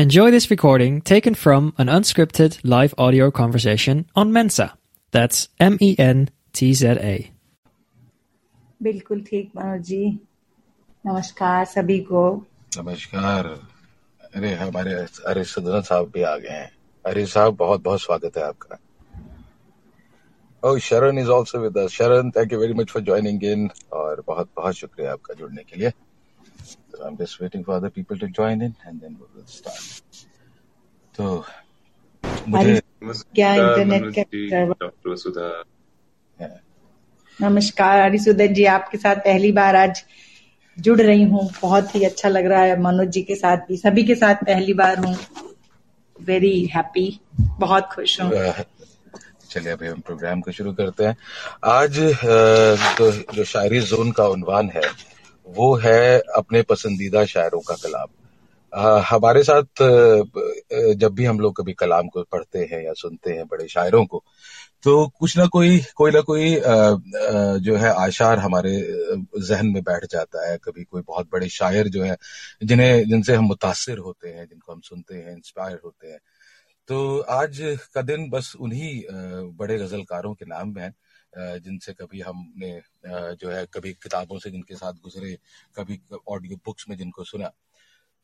Enjoy this recording taken from an unscripted live audio conversation on Mensa. That's MENTZA. बिल्कुल ठीक मनोज जी, नमस्कार सभी को। नमस्कार। अरे हमारे अरिसुधन साहब भी आ गए हैं। अरिस साहब बहुत बहुत स्वागत है आपका। Oh, Sharon is also with us. Sharon, thank you very much for joining in और बहुत बहुत शुक्रिया आपका जुड़ने के लिए। So I'm just waiting for other people to join in and then we will start. तो मुझे क्या इंटरनेट का नमस्कार अरिसुधन जी, आपके साथ पहली बार आज जुड़ रही हूँ, बहुत ही अच्छा लग रहा है। मनोज जी के साथ भी, सभी के साथ पहली बार हूँ। वेरी हैप्पी, बहुत खुश हूँ। चलिए अभी हम प्रोग्राम को शुरू करते हैं। आज जो शायरी जोन का उन्वान है वो है अपने पसंदीदा शायरों का कलाम। हमारे साथ जब भी हम लोग कभी कलाम को पढ़ते हैं या सुनते हैं बड़े शायरों को, तो कुछ ना कोई जो है आशार हमारे जहन में बैठ जाता है। कभी कोई बहुत बड़े शायर जो है जिनसे हम मुतासिर होते हैं, जिनको हम सुनते हैं, इंस्पायर होते हैं। तो आज का दिन बस उन्हीं बड़े गजलकारों के नाम में है जिनसे कभी हमने जो है कभी किताबों से जिनके साथ गुजरे, कभी ऑडियो बुक्स में जिनको सुना।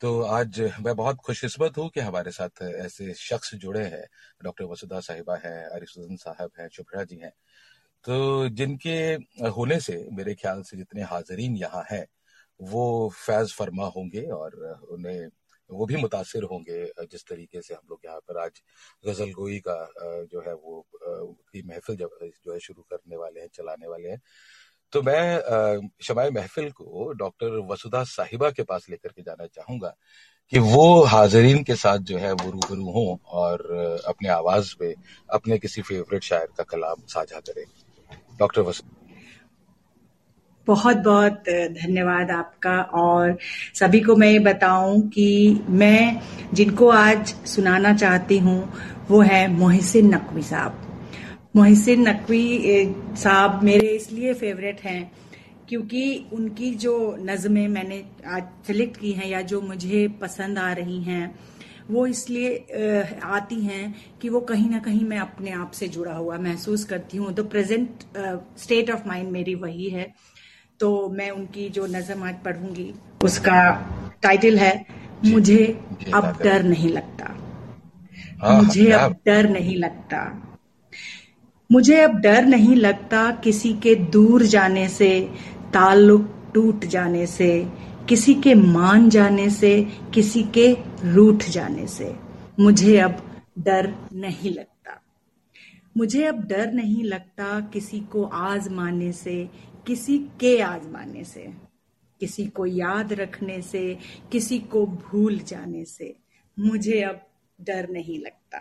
तो आज मैं बहुत खुशकिस्मत हूँ कि हमारे साथ ऐसे शख्स जुड़े हैं। डॉक्टर वसुधा साहिबा हैं, अरिसुधन साहब हैं, चोपड़ा जी हैं, तो जिनके होने से मेरे ख्याल से जितने हाजरीन यहाँ हैं वो फैज़ फरमा होंगे और उन्हें वो भी मुतासिर होंगे जिस तरीके से हम लोग यहाँ पर आज गजल गोई का जो है वो की महफिल जो है शुरू करने वाले हैं, चलाने वाले हैं। तो मैं शमाए महफिल को डॉक्टर वसुधा साहिबा के पास लेकर के जाना चाहूंगा कि वो हाजरीन के साथ जो है वो रूबरू हों और अपने आवाज पे अपने किसी फेवरेट शायर का कलाम साझा करें। डॉक्टर वसुधा, बहुत बहुत धन्यवाद आपका। और सभी को मैं ये बताऊं कि मैं जिनको आज सुनाना चाहती हूँ वो है मोहसिन नकवी साहब। मोहसिन नकवी साहब मेरे इसलिए फेवरेट हैं क्योंकि उनकी जो नज़में मैंने आज सेलेक्ट की हैं या जो मुझे पसंद आ रही हैं वो इसलिए आती हैं कि वो कहीं ना कहीं मैं अपने आप से जुड़ा हुआ महसूस करती हूँ। तो प्रेजेंट स्टेट ऑफ माइंड मेरी वही है। तो मैं उनकी जो नज़म आज पढ़ूंगी उसका टाइटल है मुझे अब डर नहीं लगता। मुझे अब डर नहीं लगता, मुझे अब डर नहीं लगता किसी के दूर जाने से, ताल्लुक टूट जाने से, किसी के मान जाने से, किसी के रूठ जाने से। मुझे अब डर नहीं लगता, मुझे अब डर नहीं लगता किसी को आजमाने से, किसी के आजमाने से, किसी को याद रखने से, किसी को भूल जाने से। मुझे अब डर नहीं लगता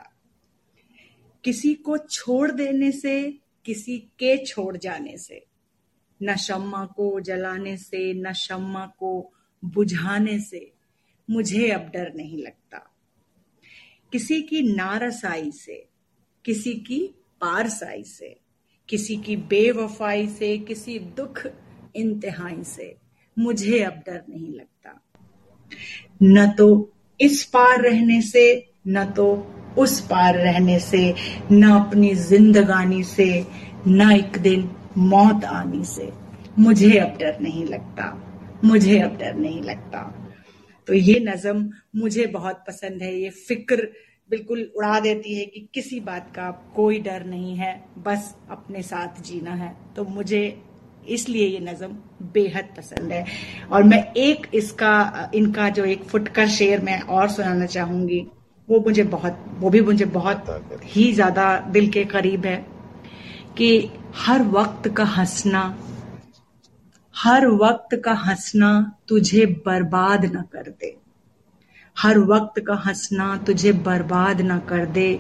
किसी को छोड़ देने से, किसी के छोड़ जाने से, न शम्मा को जलाने से, न शम्मा को बुझाने से। मुझे अब डर नहीं लगता किसी की नारसाई से, किसी की पारसाई से, किसी की बेवफाई से, किसी दुख इंतहाई से। मुझे अब डर नहीं लगता न तो इस पार रहने से, न तो उस पार रहने से, न अपनी जिंदगानी से, न एक दिन मौत आनी से। मुझे अब डर नहीं लगता, मुझे अब डर नहीं लगता। तो ये नज़म मुझे बहुत पसंद है। ये फिक्र बिल्कुल उड़ा देती है कि किसी बात का कोई डर नहीं है, बस अपने साथ जीना है। तो मुझे इसलिए ये नज़म बेहद पसंद है। और मैं एक इनका जो एक फुटकर शेर मैं और सुनाना चाहूंगी, वो भी मुझे बहुत ही ज्यादा दिल के करीब है कि हर वक्त का हंसना तुझे बर्बाद न कर दे, हर वक्त का हंसना तुझे बर्बाद ना कर दे,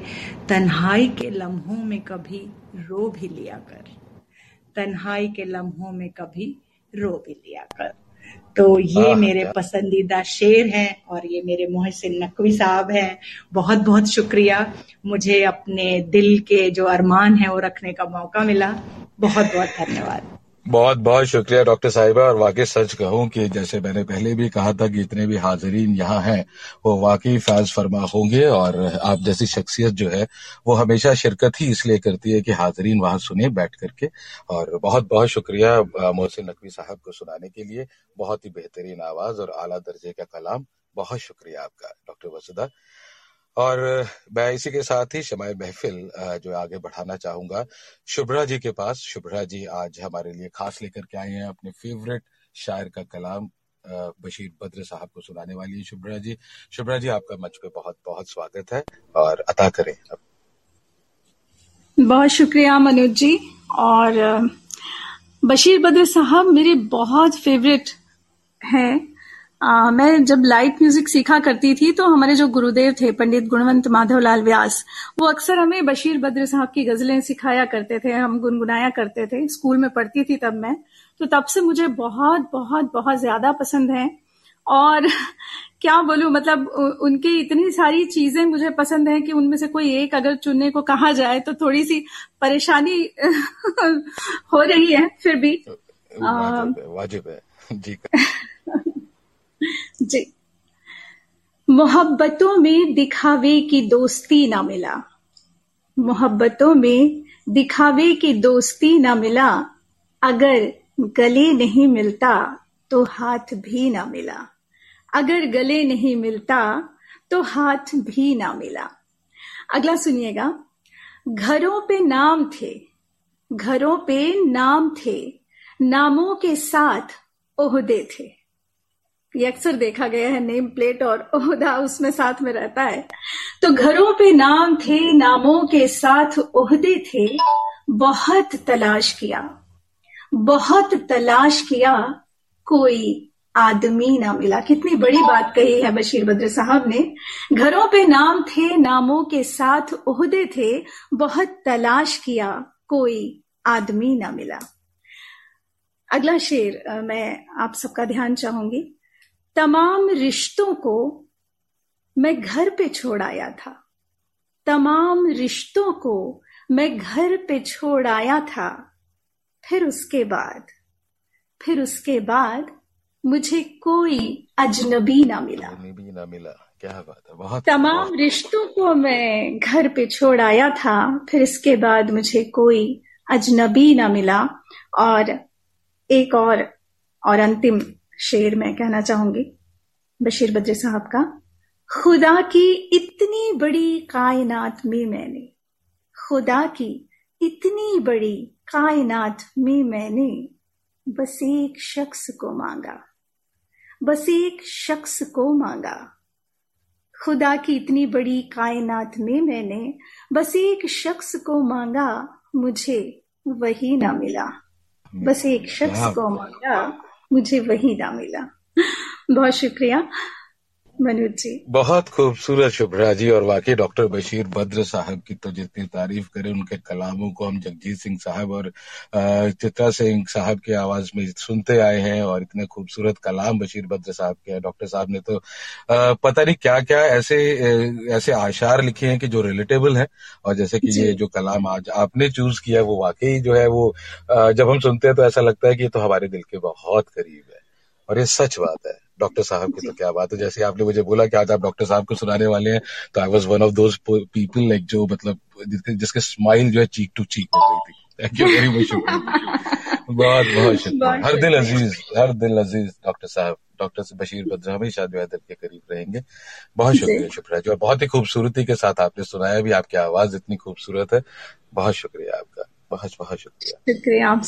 तन्हाई के लम्हों में कभी रो भी लिया कर, तन्हाई के लम्हों में कभी रो भी लिया कर। तो ये मेरे पसंदीदा शेर हैं और ये मेरे मोहसिन नकवी साहब हैं। बहुत बहुत शुक्रिया, मुझे अपने दिल के जो अरमान है वो रखने का मौका मिला। बहुत बहुत धन्यवाद। बहुत बहुत शुक्रिया डॉक्टर साहिबा। और वाकई सच कहूं कि जैसे मैंने पहले भी कहा था कि जितने भी हाजरीन यहाँ हैं वो वाकई फैज फरमा होंगे, और आप जैसी शख्सियत जो है वो हमेशा शिरकत ही इसलिए करती है कि हाजरीन वहां सुने बैठ करके। और बहुत बहुत शुक्रिया मोहसिन नकवी साहब को सुनाने के लिए बहुत ही बेहतरीन आवाज और आला दर्जे का कलाम। बहुत शुक्रिया आपका डॉक्टर वसुधा। और मैं इसी के साथ ही शमाए महफिल जो आगे बढ़ाना चाहूंगा शुभ्रा जी के पास। शुभ्रा जी आज हमारे लिए खास लेकर के आई हैं अपने फेवरेट शायर का कलाम बशीर बद्र साहब को सुनाने वाली है शुभ्रा जी। शुभ्रा जी आपका मंच पे बहुत बहुत स्वागत है और अता करें। बहुत शुक्रिया मनोज जी। और बशीर बद्र साहब मेरे बहुत फेवरेट हैं। मैं जब लाइट म्यूजिक सीखा करती थी तो हमारे जो गुरुदेव थे पंडित गुणवंत माधवलाल व्यास, वो अक्सर हमें बशीर बद्र साहब की गजलें सिखाया करते थे, हम गुनगुनाया करते थे। स्कूल में पढ़ती थी तब मैं, तो तब से मुझे बहुत बहुत बहुत ज्यादा पसंद है। और क्या बोलूं, मतलब उनकी इतनी सारी चीजें मुझे पसंद है कि उनमें से कोई एक अगर चुनने को कहा जाए तो थोड़ी सी परेशानी हो रही है, फिर भी वाजिब है जी। जी। मोहब्बतों में दिखावे की दोस्ती ना मिला, मोहब्बतों में दिखावे की दोस्ती ना मिला, अगर गले नहीं मिलता तो हाथ भी ना मिला, अगर गले नहीं मिलता तो हाथ भी ना मिला। अगला सुनिएगा। घरों पे नाम थे, घरों पे नाम थे, नामों के साथ ओहदे थे। ये अक्सर देखा गया है, नेम प्लेट और ओहदा उसमें साथ में रहता है। तो घरों पे नाम थे, नामों के साथ ओहदे थे, बहुत तलाश किया, बहुत तलाश किया, कोई आदमी ना मिला। कितनी बड़ी बात कही है बशीर बद्र साहब ने। घरों पे नाम थे, नामों के साथ ओहदे थे, बहुत तलाश किया, कोई आदमी ना मिला। अगला शेर मैं आप सबका ध्यान चाहूंगी। तमाम रिश्तों को मैं घर पे छोड़ आया था, तमाम रिश्तों को मैं घर पे छोड़ आया था, फिर उसके बाद मुझे कोई अजनबी ना मिला, अजनबी ना मिला। क्या बात है, बहुत। तमाम रिश्तों को मैं घर पे छोड़ आया था, फिर इसके बाद मुझे कोई अजनबी ना मिला। और एक और अंतिम शेर मैं कहना चाहूंगी बशीर बद्र साहब का। खुदा की इतनी बड़ी कायनात में मैंने, खुदा की इतनी बड़ी कायनात में मैंने बस एक शख्स को मांगा, बस एक शख्स को मांगा। खुदा की इतनी बड़ी कायनात में मैंने बस एक शख्स को मांगा, मुझे वही ना मिला, बस एक शख्स को मांगा, मुझे वही ना मिला। बहुत शुक्रिया मनोज जी। बहुत खूबसूरत शुभ्रा जी। और वाकई डॉक्टर बशीर बद्र साहब की तो जितनी तारीफ करें, उनके कलामों को हम जगजीत सिंह साहब और चित्रा सिंह साहब की आवाज में सुनते आए हैं, और इतने खूबसूरत कलाम बशीर बद्र साहब के हैं। डॉक्टर साहब ने तो पता नहीं क्या क्या ऐसे आशार लिखे हैं कि जो रिलेटेबल है। और जैसे कि ये जो कलाम आज आपने चूज किया वो वाकई जो है वो जब हम सुनते हैं तो ऐसा लगता है कि ये तो हमारे दिल के बहुत करीब है, और ये सच बात है। डॉक्टर साहब की तो क्या बात है, जैसे आपने मुझे बोला कि आज आप डॉक्टर साहब को सुनाने वाले हैं, तो I was one of those people like जो मतलब जिसके स्माइल जो है चीक टू चीक हो गई थी। थैंक यू वेरी मच शुक्रिया, बहुत बहुत शुक्रिया। हर दिल अजीज डॉक्टर साहब, डॉक्टर बशीर बद्र हमेशा जो है दिल के करीब रहेंगे। बहुत शुक्रिया शुक्रिया जी। और बहुत ही खूबसूरती के साथ आपने सुनाया भी, आपकी आवाज इतनी खूबसूरत है। बहुत शुक्रिया आपका, बहुत बहुत शुक्रिया,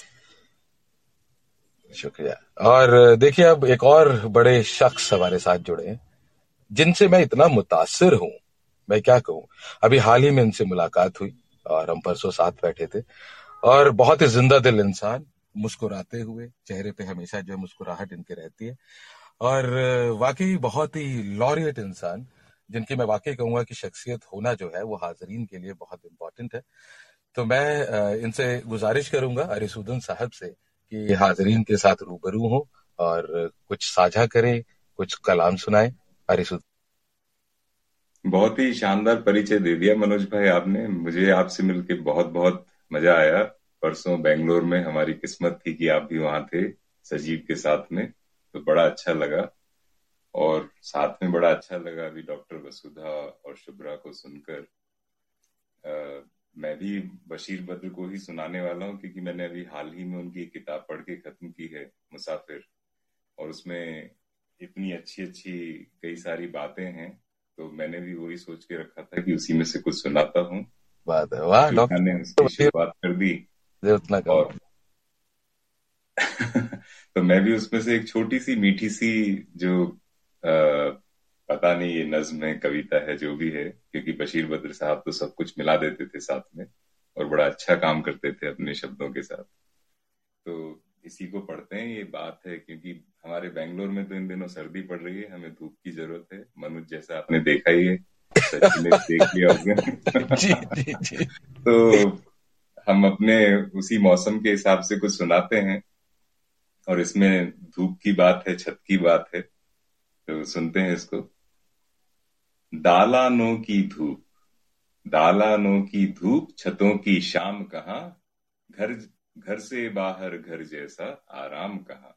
शुक्रिया। और देखिए अब एक और बड़े शख्स हमारे साथ जुड़े हैं जिनसे मैं इतना मुतासिर हूँ, मैं क्या कहूँ। अभी हाल ही में इनसे मुलाकात हुई और हम परसों साथ बैठे थे, और बहुत ही जिंदा दिल इंसान, मुस्कुराते हुए चेहरे पे हमेशा जो मुस्कुराहट इनके रहती है, और वाकई बहुत ही लॉरिएट इंसान जिनकी मैं वाकई कहूंगा कि शख्सियत होना जो है वो हाजरीन के लिए बहुत इम्पोर्टेंट है। तो मैं इनसे गुजारिश करूंगा अरिसुदन साहब से कि हाजरीन के साथ रूबरू हो और कुछ साझा करें, कुछ कलाम सुनाएं। अरिसुदन, बहुत ही शानदार परिचय दे दिया मनोज भाई आपने, मुझे आपसे मिलकर बहुत बहुत मजा आया। परसों बेंगलोर में हमारी किस्मत थी कि आप भी वहां थे सजीव के साथ में, तो बड़ा अच्छा लगा। और साथ में बड़ा अच्छा लगा अभी डॉक्टर वसुधा और शुभ्रा को सुनकर। मैं भी बशीर बद्र को ही सुनाने वाला हूँ क्योंकि मैंने अभी हाल ही में उनकी किताब पढ़ के खत्म की है, मुसाफिर, और उसमें इतनी अच्छी अच्छी कई सारी बातें हैं, तो मैंने भी वही सोच के रखा था कि उसी में से कुछ सुनाता हूँ। बात है, वाह, डॉक्टर ने उसकी शुरुआत कर दी और तो मैं भी उसमें से एक छोटी सी मीठी सी जो पता नहीं ये नज्म है, कविता है, जो भी है, क्योंकि बशीर बद्र साहब तो सब कुछ मिला देते थे साथ में और बड़ा अच्छा काम करते थे अपने शब्दों के साथ, तो इसी को पढ़ते हैं। ये बात है क्योंकि हमारे बेंगलोर में तो इन दिनों सर्दी पड़ रही है, हमें धूप की जरूरत है। मनुज, जैसा आपने देखा ही है, सच में देख लिया तो हम अपने उसी मौसम के हिसाब से कुछ सुनाते हैं और इसमें धूप की बात है, छत की बात है, तो सुनते हैं इसको। दालानों की धूप, दालानों की धूप, छतों की शाम कहाँ, घर घर से बाहर घर जैसा आराम कहाँ।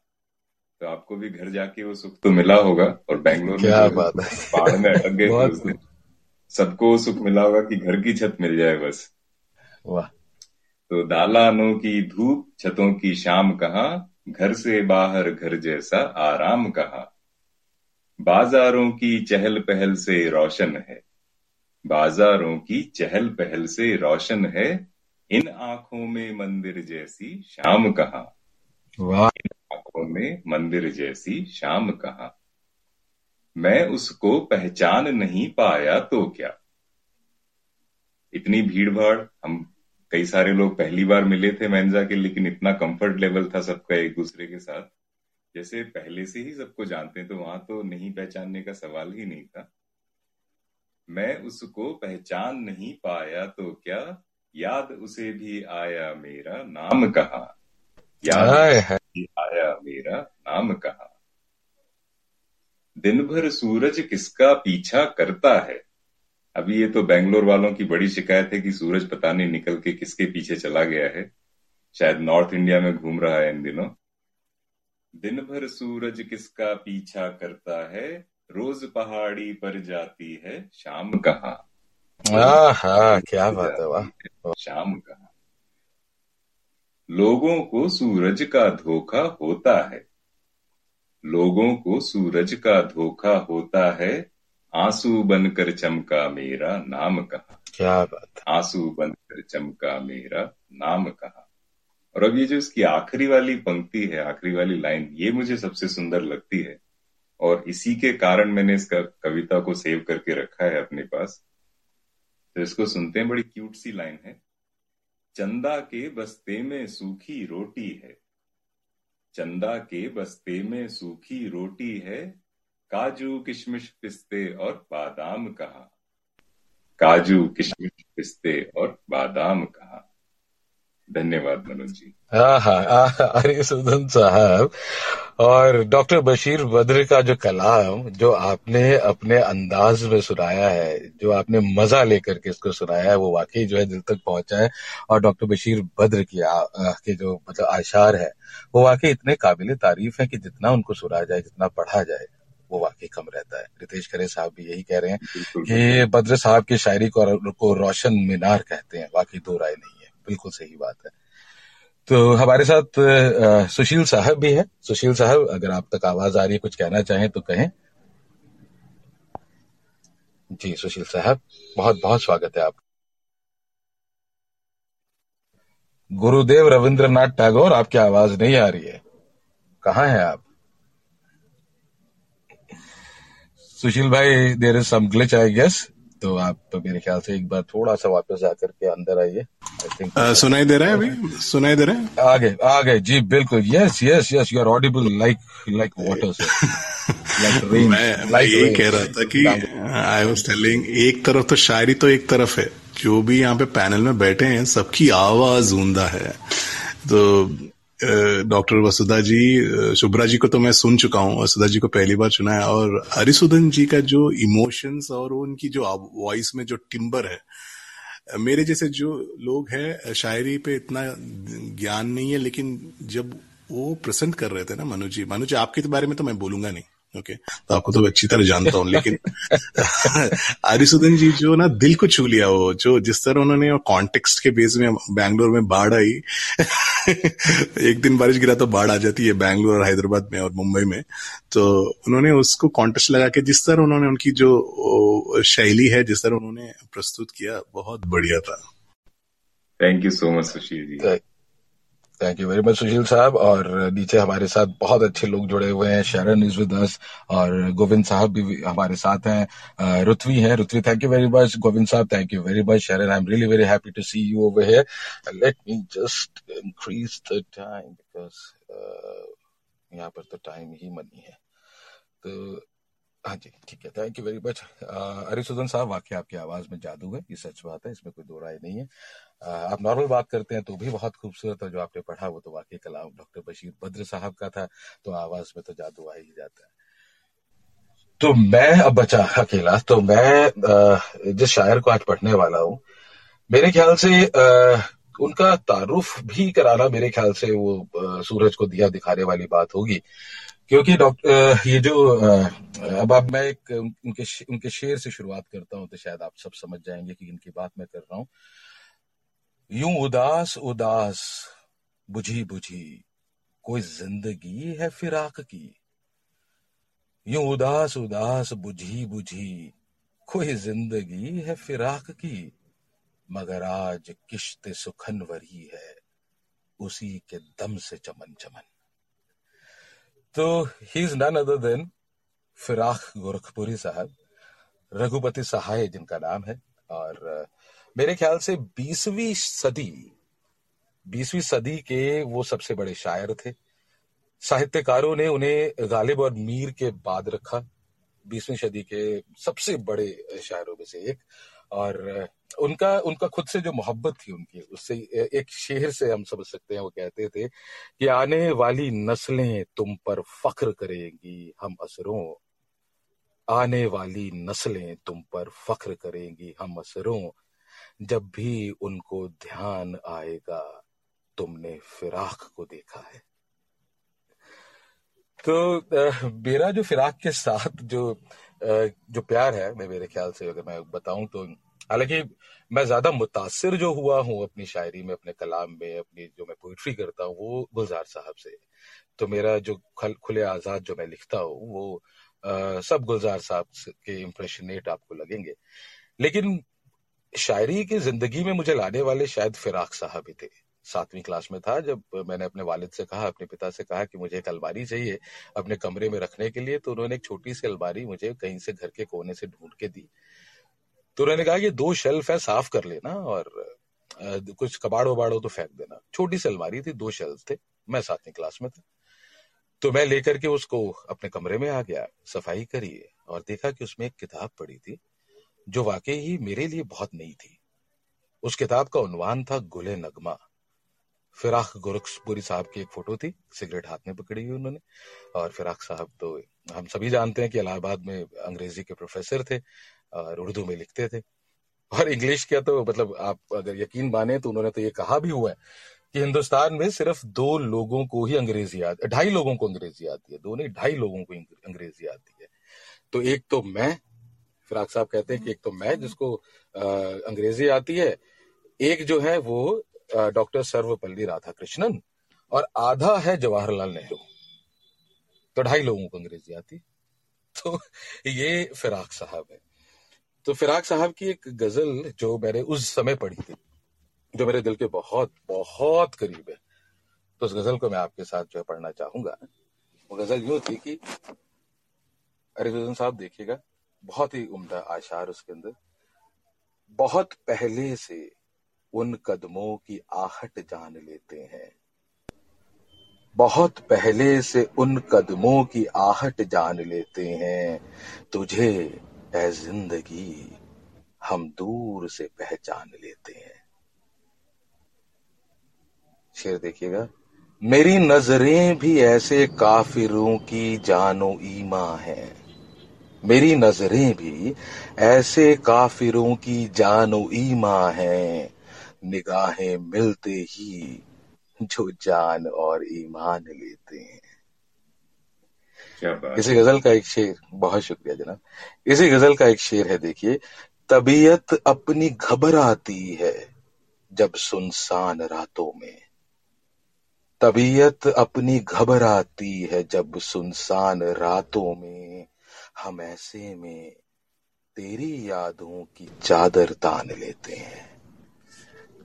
तो आपको भी घर जाके वो सुख तो मिला होगा, और बेंगलोर में पहाड़ में अटक गए, सबको वो सुख मिला होगा कि घर की छत मिल जाए बस। वाह। तो दालानों की धूप, छतों की शाम कहाँ, घर से बाहर घर जैसा आराम कहाँ। बाजारों की चहल पहल से रोशन है, बाजारों की चहल पहल से रोशन है, इन आंखों में मंदिर जैसी शाम कहाँ। वाह। इन आंखों में मंदिर जैसी शाम कहाँ, मैं उसको पहचान नहीं पाया तो क्या। इतनी भीड़ भाड़, हम कई सारे लोग पहली बार मिले थे मेंजा के, लेकिन इतना कंफर्ट लेवल था सबका एक दूसरे के साथ, जैसे पहले से ही सबको जानते हैं, तो वहां तो नहीं पहचानने का सवाल ही नहीं था। मैं उसको पहचान नहीं पाया तो क्या, याद उसे भी आया मेरा नाम कहाँ, याद उसे भी आया मेरा नाम कहाँ। दिन भर सूरज किसका पीछा करता है। अभी ये तो बेंगलोर वालों की बड़ी शिकायत है कि सूरज पता नहीं निकल के किसके पीछे चला गया है, शायद नॉर्थ इंडिया में घूम रहा है इन दिनों। दिन भर सूरज किसका पीछा करता है, रोज पहाड़ी पर जाती है शाम कहाँ। आहा, क्या बात है, वाह। शाम कहाँ। लोगों को सूरज का धोखा होता है, लोगों को सूरज का धोखा होता है, आंसू बनकर चमका मेरा नाम कहाँ। क्या बात है, आंसू बनकर चमका मेरा नाम कहाँ। और अब ये जो इसकी आखिरी वाली पंक्ति है, आखिरी वाली लाइन, ये मुझे सबसे सुंदर लगती है और इसी के कारण मैंने इसका कविता को सेव करके रखा है अपने पास, तो इसको सुनते हैं। बड़ी क्यूट सी लाइन है। चंदा के बस्ते में सूखी रोटी है, चंदा के बस्ते में सूखी रोटी है, काजू किशमिश पिस्ते और बादाम कहाँ, काजू किशमिश पिस्ते और बादाम कहाँ। धन्यवाद मनोज जी। अरिसुधन साहब और डॉक्टर बशीर बद्र का जो कलाम जो आपने अपने अंदाज में सुनाया है, जो आपने मजा लेकर के इसको सुनाया है, वो वाकई जो है दिल तक पहुंचा है। और डॉक्टर बशीर बद्र के जो मतलब आशार है वो वाकई इतने काबिल तारीफ है कि जितना उनको सुना जाए, जितना पढ़ा जाए, वो वाकई कम रहता है। रितेश खरे साहब भी यही कह रहे हैं कि बद्र साहब की शायरी को रोशन मीनार कहते हैं, वाकई दो राय नहीं है, बिल्कुल सही बात है। तो हमारे साथ सुशील साहब भी हैं। सुशील साहब, अगर आप तक आवाज आ रही है, कुछ कहना चाहें तो कहें जी। सुशील साहब, बहुत बहुत स्वागत है आपका। गुरुदेव रविंद्रनाथ टैगोर, आपकी आवाज नहीं आ रही है, कहाँ हैं आप सुशील भाई? There is some glitch I guess, तो आप मेरे ख्याल से एक बार थोड़ा सा वापस आकर के अंदर आइए। आई थिंक सुनाई दे रहा है अभी, सुनाई दे रहा है। आ गए जी, बिल्कुल। Yes yes yes, you are audible like water, like rain. मैं यही कह रहा था कि आई वाज टेलिंग, एक तरफ तो शायरी तो एक तरफ है, जो भी यहाँ पे पैनल में बैठे हैं सबकी आवाज उमदा है। तो डॉक्टर वसुधा जी, शुभ्रा जी को तो मैं सुन चुका हूँ, वसुधा जी को पहली बार सुना है, और हरिसुधन जी का जो इमोशंस और उनकी जो वॉइस में जो टिम्बर है मेरे जैसे जो लोग हैं शायरी पे इतना ज्ञान नहीं है, लेकिन जब वो प्रेजेंट कर रहे थे ना मनोज जी, आपके बारे में तो मैं बोलूंगा नहीं, ओके, तो आपको तो अच्छी तरह जानता हूँ, लेकिन आरिसुधन जी जो ना दिल को छू लिया, वो जो जिस तरह उन्होंने कॉन्टेक्स्ट के बेस में, बैंगलोर में बाढ़ आई एक दिन बारिश गिरा तो बाढ़ आ जाती है बैंगलोर और हैदराबाद में और मुंबई में, तो उन्होंने उसको कॉन्टेक्स्ट लगा के जिस तरह उन्होंने उनकी जो शैली है जिस तरह उन्होंने प्रस्तुत किया, बहुत बढ़िया था। Thank you so much Sushil ji. Thank you very much Sushil साहब। और नीचे हमारे साथ बहुत अच्छे लोग जुड़े हुए हैं, शरण इज विद अस और गोविंद साहब भी हमारे साथ हैं, रुत्वी हैं। Rutvi, thank you very much. Govind साहब, thank you very much. Sharan, I am really very happy to see you over here. Let me just increase the time because यहाँ पर तो टाइम ही मनी है, तो हाँ जी ठीक है। Thank you very much Arisudhan साहब, वाकई आपकी आवाज में जादू है, ये सच बात है, इसमें कोई दो राय नहीं है। आप नॉर्मल बात करते हैं तो भी बहुत खूबसूरत, और जो आपने पढ़ा वो तो वाकई कलाम डॉक्टर बशीर बद्र साहब का था, तो आवाज में तो जादू आ ही जाता है। तो मैं अब बचा अकेला, तो मैं जिस शायर को आज पढ़ने वाला हूँ, मेरे ख्याल से उनका तारुफ भी कराना, मेरे ख्याल से वो सूरज को दिया दिखाने वाली बात होगी, क्योंकि डॉक्टर ये जो अब मैं एक उनके शेर से शुरुआत करता हूं, तो शायद आप सब समझ जाएंगे कि इनकी बात मैं कर रहा हूं। यूं उदास उदास बुझी बुझी कोई जिंदगी है फिराक की, यूं उदास उदास बुझी बुझी कोई जिंदगी है फिराक की, मगर आज किश्त सुखनवरी है उसी के दम से चमन चमन। तो he is none other than Firaq Gorakhpuri साहब, रघुपति सहाय जिनका नाम है, और मेरे ख्याल से 20वीं सदी के वो सबसे बड़े शायर थे। साहित्यकारों ने उन्हें गालिब और मीर के बाद रखा, 20वीं सदी के सबसे बड़े शायरों में से एक, और उनका खुद से जो मोहब्बत थी उनकी, उससे एक शेर से हम समझ सकते हैं। वो कहते थे कि आने वाली नस्लें तुम पर फख्र करेंगी हम असरों, आने वाली नस्लें तुम पर फख्र करेंगी हम असरों, जब भी उनको ध्यान आएगा तुमने फिराक को देखा है। तो मेरा जो फिराक के साथ जो प्यार है, मेरे ख्याल से अगर मैं बताऊं तो, हालांकि मैं ज्यादा मुतासिर जो हुआ हूँ अपनी शायरी में, अपने कलाम में, अपनी जो मैं पोइट्री करता हूँ, वो गुलजार साहब से। तो मेरा जो खुले आजाद जो मैं लिखता हूँ वो सब गुलजार साहब के इम्प्रेशनेट आपको लगेंगे, लेकिन शायरी की जिंदगी में मुझे लाने वाले शायद फिराक साहब ही थे। 7वीं क्लास में था जब मैंने अपने वालिद से कहा, अपने पिता से कहा कि मुझे एक अलमारी चाहिए अपने कमरे में रखने के लिए, तो उन्होंने एक छोटी सी अलमारी मुझे कहीं से घर के कोने से ढूंढ के दी। तो उन्होंने कहा कि 2 शेल्फ है, साफ कर लेना और कुछ कबाड़ वबाड़ हो तो फेंक देना। छोटी सी अलमारी थी, 2 शेल्फ थे, मैं 7वीं क्लास में था। तो मैं लेकर के उसको अपने कमरे में आ गया, सफाई करी और देखा कि उसमें एक किताब पड़ी थी जो वाकई ही मेरे लिए बहुत नई थी। उस किताब का उन्वान था गुले नगमा। फिराक गोरखपुरी साहब की एक फोटो थी, सिगरेट हाथ में पकड़ी हुई उन्होंने, और फिराक साहब तो हम सभी जानते हैं कि इलाहाबाद में अंग्रेजी के प्रोफेसर थे और उर्दू में लिखते थे और इंग्लिश का तो मतलब आप अगर यकीन माने तो उन्होंने तो ये कहा भी हुआ है कि हिंदुस्तान में सिर्फ 2 लोगों को ही अंग्रेजी आती, 2.5 लोगों को अंग्रेजी आती है, 2 नहीं 2.5 लोगों को अंग्रेजी आती है। तो एक तो मैं, फिराक साहब कहते हैं कि एक तो मैं जिसको अंग्रेजी आती है, एक जो है वो डॉक्टर सर्वपल्ली राधाकृष्णन, और आधा है जवाहरलाल नेहरू। तो 2.5 लोगों को अंग्रेजी आती, तो ये फिराक साहब है। तो फिराक साहब की एक गजल जो मैंने उस समय पढ़ी थी, जो मेरे दिल के बहुत बहुत करीब है, तो उस गजल को मैं आपके साथ जो है पढ़ना चाहूंगा। वो गजल यूं थी कि अरिसुधन साहब देखिएगा, बहुत ही उम्दा आशार उसके अंदर। बहुत पहले से उन कदमों की आहट जान लेते हैं, बहुत पहले से उन कदमों की आहट जान लेते हैं, तुझे ऐ जिंदगी हम दूर से पहचान लेते हैं। शेर देखिएगा, मेरी नजरें भी ऐसे काफिरों की जानो ईमा हैं, मेरी नजरें भी ऐसे काफिरों की जान ओ ईमा हैं, निगाहें मिलते ही जो जान और ईमान लेते हैं। क्या बात। इसी गजल का एक शेर, बहुत शुक्रिया जनाब, इसी गजल का एक शेर है, देखिए। तबीयत अपनी घबराती है जब सुनसान रातों में, तबीयत अपनी घबराती है जब सुनसान रातों में, हम ऐसे में तेरी यादों की चादर तान लेते हैं,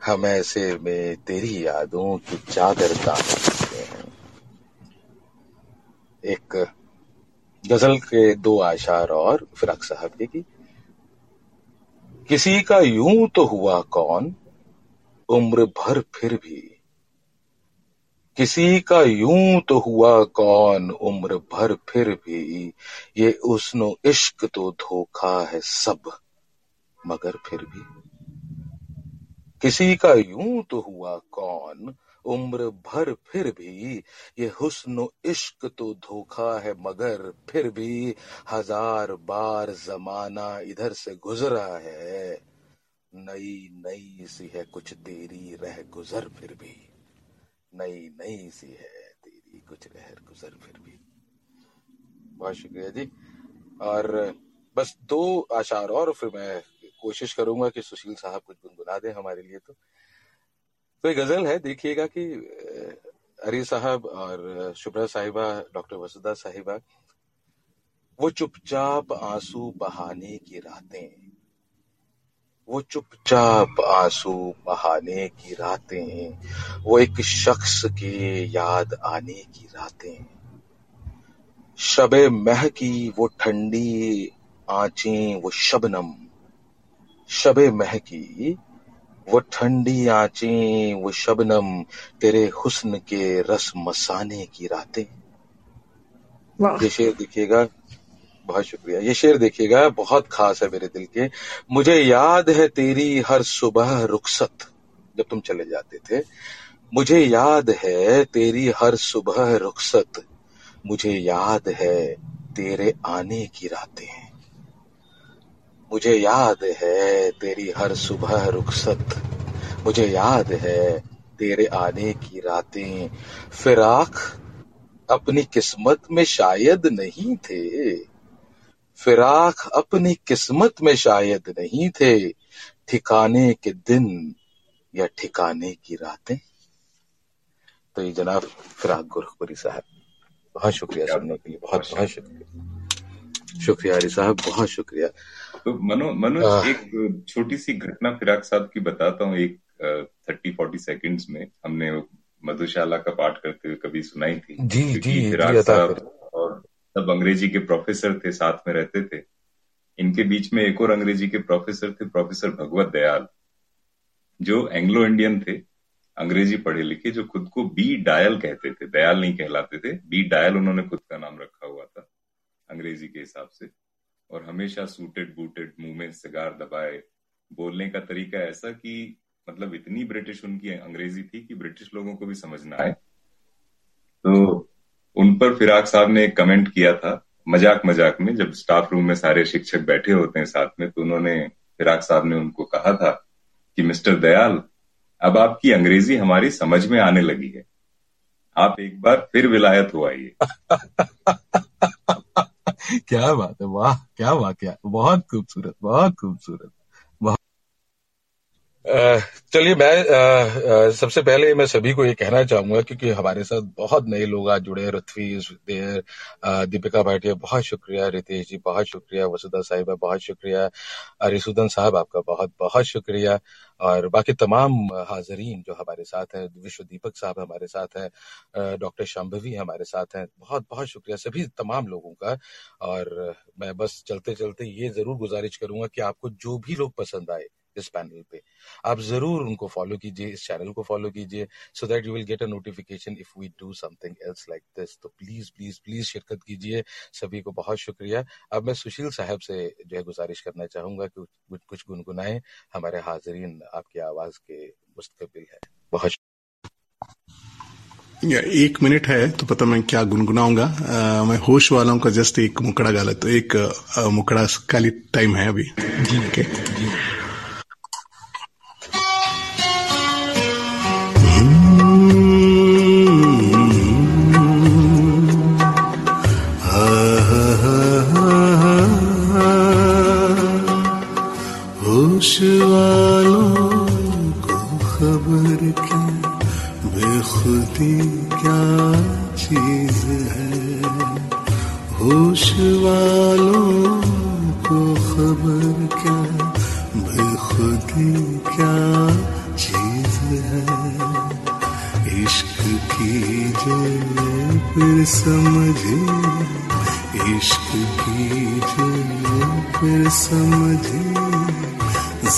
हम ऐसे में तेरी यादों की चादर तान लेते हैं। एक गजल के दो आशार और फिराक साहब के की। किसी का यूं तो हुआ कौन उम्र भर फिर भी, किसी का यूं तो हुआ कौन उम्र भर फिर भी, ये उस्नो इश्क तो धोखा है सब मगर फिर भी, किसी का यूं तो हुआ कौन उम्र भर फिर भी, ये हुस्नो इश्क तो धोखा है मगर फिर भी, हजार बार जमाना इधर से गुजरा है, नई नई सी है कुछ तेरी रह गुजर फिर भी, नई नई सी है तेरी कुछ लहर गुजर फिर भी। बहुत शुक्रिया जी। और बस दो आशार और फिर मैं कोशिश करूंगा कि सुशील साहब कुछ गुनगुना दें हमारे लिए। तो ये गजल है, देखिएगा कि अरी साहब और शुभ्रा साहिबा, डॉक्टर वसुधा साहिबा, वो चुपचाप आंसू बहाने की रातें, वो चुपचाप आंसू बहाने की रातें, वो एक शख्स के याद आने की रातें, शबे मह की वो ठंडी आंचें वो शबनम, शबे मह की वो ठंडी आंचें वो शबनम, तेरे हुस्न के रस मसाने की रातें। ये शेर देखिएगा, बहुत शुक्रिया, ये शेर देखिएगा बहुत खास है मेरे दिल के। मुझे याद है तेरी हर सुबह रुखसत जब तुम चले जाते थे, मुझे याद है तेरी हर सुबह रुखसत, मुझे याद है तेरे आने की रातें, मुझे याद है तेरी हर सुबह रुखसत, मुझे याद है तेरे आने की रातें। फिराक अपनी किस्मत में शायद नहीं थे, फिराक अपनी किस्मत में शायद नहीं थे, ठिकाने के दिन या ठिकाने की रातें। तो ये जनाब फिराक गोरखपुरी साहब, बहुत शुक्रिया सुनने के लिए, बहुत बहुत शुक्रिया, शुक्रिया अली साहब, बहुत शुक्रिया। तो मनोज एक छोटी सी घटना फिराक साहब की बताता हूँ, एक 30-40 सेकंड्स में। हमने मधुशाला का पाठ करते हुए कभी सुनाई थी। जी जी, फिराक साहब और तब अंग्रेजी के प्रोफेसर थे, साथ में रहते थे। इनके बीच में एक और अंग्रेजी के प्रोफेसर थे, प्रोफेसर भगवत दयाल, जो एंग्लो इंडियन थे, अंग्रेजी पढ़े लिखे, जो खुद को बी डायल कहते थे, दयाल नहीं कहलाते थे, बी डायल उन्होंने खुद का नाम रखा हुआ था अंग्रेजी के हिसाब से। और हमेशा सूटेड बूटेड, मुंह में सिगार दबाए, बोलने का तरीका ऐसा कि मतलब इतनी ब्रिटिश उनकी अंग्रेजी थी कि ब्रिटिश लोगों को भी समझना आए। तो उन पर फिराक साहब ने एक कमेंट किया था मजाक मजाक में, जब स्टाफ रूम में सारे शिक्षक बैठे होते हैं साथ में, तो उन्होंने फिराक साहब ने उनको कहा था कि मिस्टर दयाल, अब आपकी अंग्रेजी हमारी समझ में आने लगी है, आप एक बार फिर विलायत हो आइए। क्या बात है, वाह, क्या वाकया, बहुत खूबसूरत, बहुत खूबसूरत। चलिए, मैं सबसे पहले मैं सभी को ये कहना चाहूंगा, क्योंकि हमारे साथ बहुत नए लोग आज जुड़े हैं। ऋथ्वी, दीपिका भाटिया, बहुत शुक्रिया। रितेश जी, बहुत शुक्रिया। वसुधा साहिबा, बहुत शुक्रिया। अरिसुदन साहब, आपका बहुत बहुत शुक्रिया। और बाकी तमाम हाजरीन जो हमारे साथ हैं, विश्व दीपक साहब हमारे साथ हैं, डॉक्टर शांभवी हमारे साथ हैं, बहुत बहुत शुक्रिया सभी तमाम लोगों का। और मैं बस चलते चलते ये जरूर गुजारिश करूंगा कि आपको जो भी लोग पसंद आए इस पैनल पे, आप जरूर उनको फॉलो कीजिए, इस चैनल को फॉलो कीजिए, so that you will get a notification if we do something else like this. तो प्लीज प्लीज प्लीज शिरकत कीजिए, सभी को बहुत शुक्रिया। अब मैं सुशील साहब से जो है गुजारिश करना चाहूंगा कि कुछ गुनगुनाएं, हमारे हाजरीन आपकी आवाज के मुस्तकबिल है। बहुत एक मिनट है तो पता मैं क्या गुनगुनाऊंगा। मैं होश वालों का जस्ट एक मुकड़ा गाला, तो एक मुकड़ा खाली टाइम है अभी। ओके